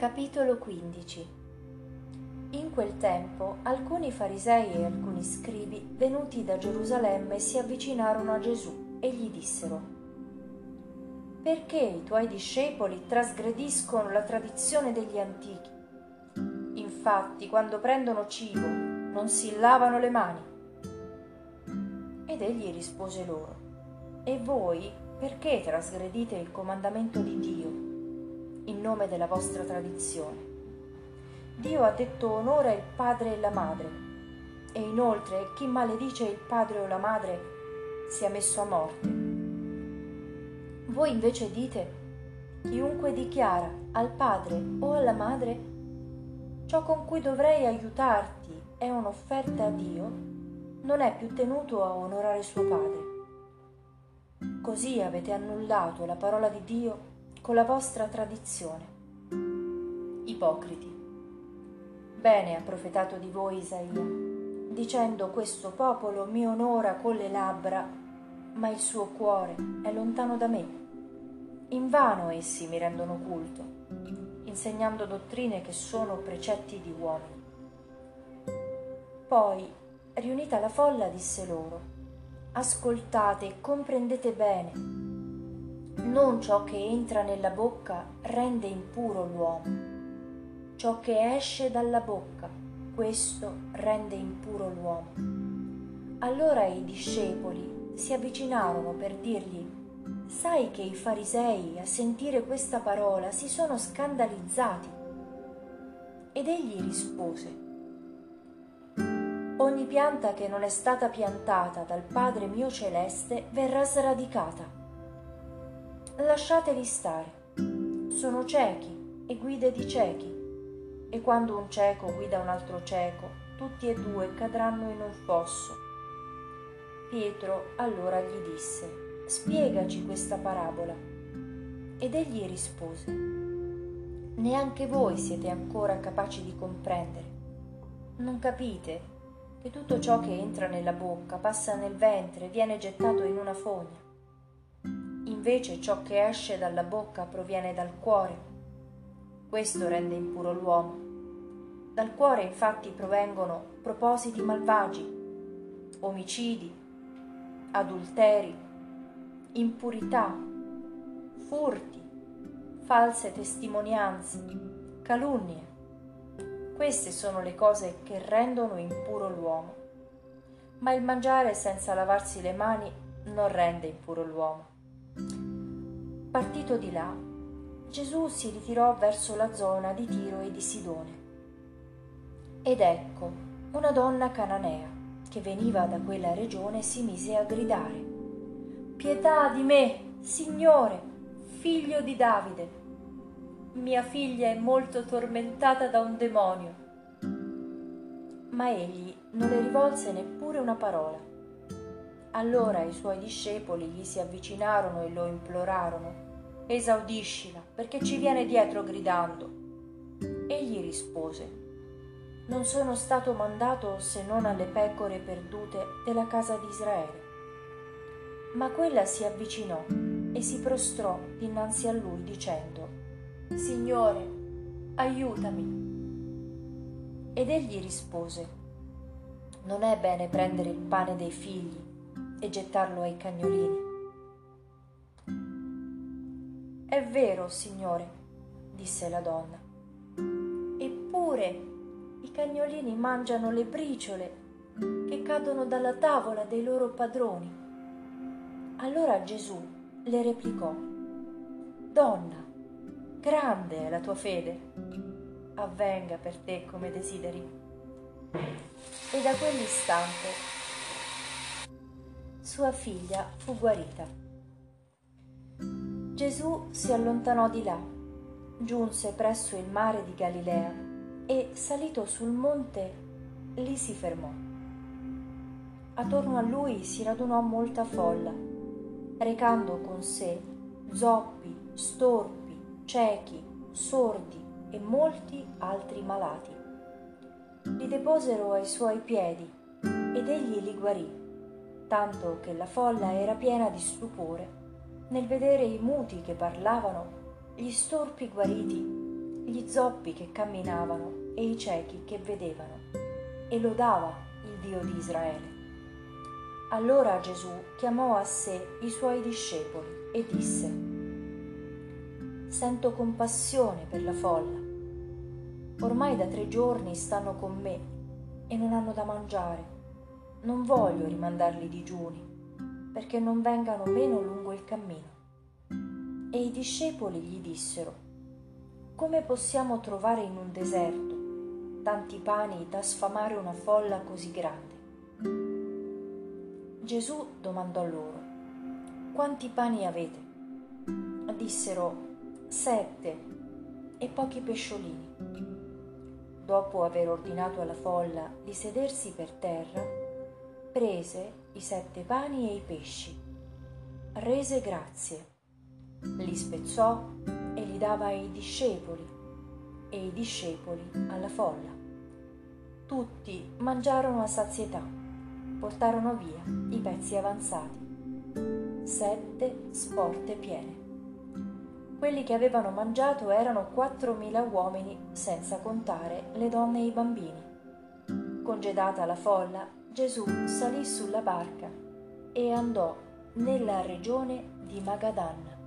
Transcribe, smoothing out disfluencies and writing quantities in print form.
Capitolo 15. In quel tempo alcuni farisei e alcuni scribi venuti da Gerusalemme si avvicinarono a Gesù e gli dissero: «Perché i tuoi discepoli trasgrediscono la tradizione degli antichi? Infatti, quando prendono cibo, non si lavano le mani». Ed egli rispose loro: «E voi perché trasgredite il comandamento di Dio in nome della vostra tradizione? Dio ha detto: onora il padre e la madre, e inoltre chi maledice il padre o la madre sia messo a morte. Voi invece dite: chiunque dichiara al padre o alla madre: ciò con cui dovrei aiutarti è un'offerta a Dio, non è più tenuto a onorare suo padre. Così avete annullato la parola di Dio con la vostra tradizione. Ipocriti! Bene ha profetato di voi Isaia, dicendo: questo popolo mi onora con le labbra, ma il suo cuore è lontano da me. Invano essi mi rendono culto, insegnando dottrine che sono precetti di uomini». Poi, riunita la folla, disse loro: «Ascoltate e comprendete bene. Non ciò che entra nella bocca rende impuro l'uomo. Ciò che esce dalla bocca, questo rende impuro l'uomo». Allora i discepoli si avvicinarono per dirgli: «Sai che i farisei, a sentire questa parola, si sono scandalizzati?» Ed egli rispose: «Ogni pianta che non è stata piantata dal Padre mio celeste verrà sradicata. Lasciateli stare, sono ciechi e guide di ciechi, e quando un cieco guida un altro cieco, tutti e due cadranno in un fosso». Pietro allora gli disse: «Spiegaci questa parabola». Ed egli rispose: «Neanche voi siete ancora capaci di comprendere? Non capite che tutto ciò che entra nella bocca passa nel ventre e viene gettato in una fogna? Invece ciò che esce dalla bocca proviene dal cuore. Questo rende impuro l'uomo. Dal cuore infatti provengono propositi malvagi, omicidi, adulteri, impurità, furti, false testimonianze, calunnie. Queste sono le cose che rendono impuro l'uomo. Ma il mangiare senza lavarsi le mani non rende impuro l'uomo». Partito di là, Gesù si ritirò verso la zona di Tiro e di Sidone. Ed ecco, una donna cananea che veniva da quella regione si mise a gridare: «Pietà di me, Signore, figlio di Davide! Mia figlia è molto tormentata da un demonio». Ma egli non le rivolse neppure una parola. Allora i suoi discepoli gli si avvicinarono e lo implorarono: «Esaudiscila, perché ci viene dietro gridando». Egli rispose: «Non sono stato mandato se non alle pecore perdute della casa di Israele». Ma quella si avvicinò e si prostrò dinanzi a lui dicendo: «Signore, aiutami». Ed egli rispose: «Non è bene prendere il pane dei figli e gettarlo ai cagnolini». «È vero, Signore», disse la donna, «eppure i cagnolini mangiano le briciole che cadono dalla tavola dei loro padroni». Allora Gesù le replicò: «Donna, grande è la tua fede, avvenga per te come desideri». E da quell'istante sua figlia fu guarita. Gesù si allontanò di là, giunse presso il mare di Galilea e, salito sul monte, lì si fermò. Attorno a lui si radunò molta folla, recando con sé zoppi, storpi, ciechi, sordi e molti altri malati. Li deposero ai suoi piedi ed egli li guarì, tanto che la folla era piena di stupore nel vedere i muti che parlavano, gli storpi guariti, gli zoppi che camminavano e i ciechi che vedevano, e lodava il Dio di Israele. Allora Gesù chiamò a sé i suoi discepoli e disse: «Sento compassione per la folla. Ormai da 3 giorni stanno con me e non hanno da mangiare. Non voglio rimandarli digiuni, perché non vengano meno lungo il cammino». E i discepoli gli dissero: «Come possiamo trovare in un deserto tanti pani da sfamare una folla così grande?» Gesù domandò loro: «Quanti pani avete?» Dissero: 7 e pochi pesciolini. Dopo aver ordinato alla folla di sedersi per terra, prese i 7 pani e i pesci, rese grazie, li spezzò e li dava ai discepoli, e i discepoli alla folla. Tutti mangiarono a sazietà, portarono via i pezzi avanzati, 7 sporte piene. Quelli che avevano mangiato erano 4000 uomini, senza contare le donne e i bambini. Congedata la folla, Gesù salì sulla barca e andò nella regione di Magadan.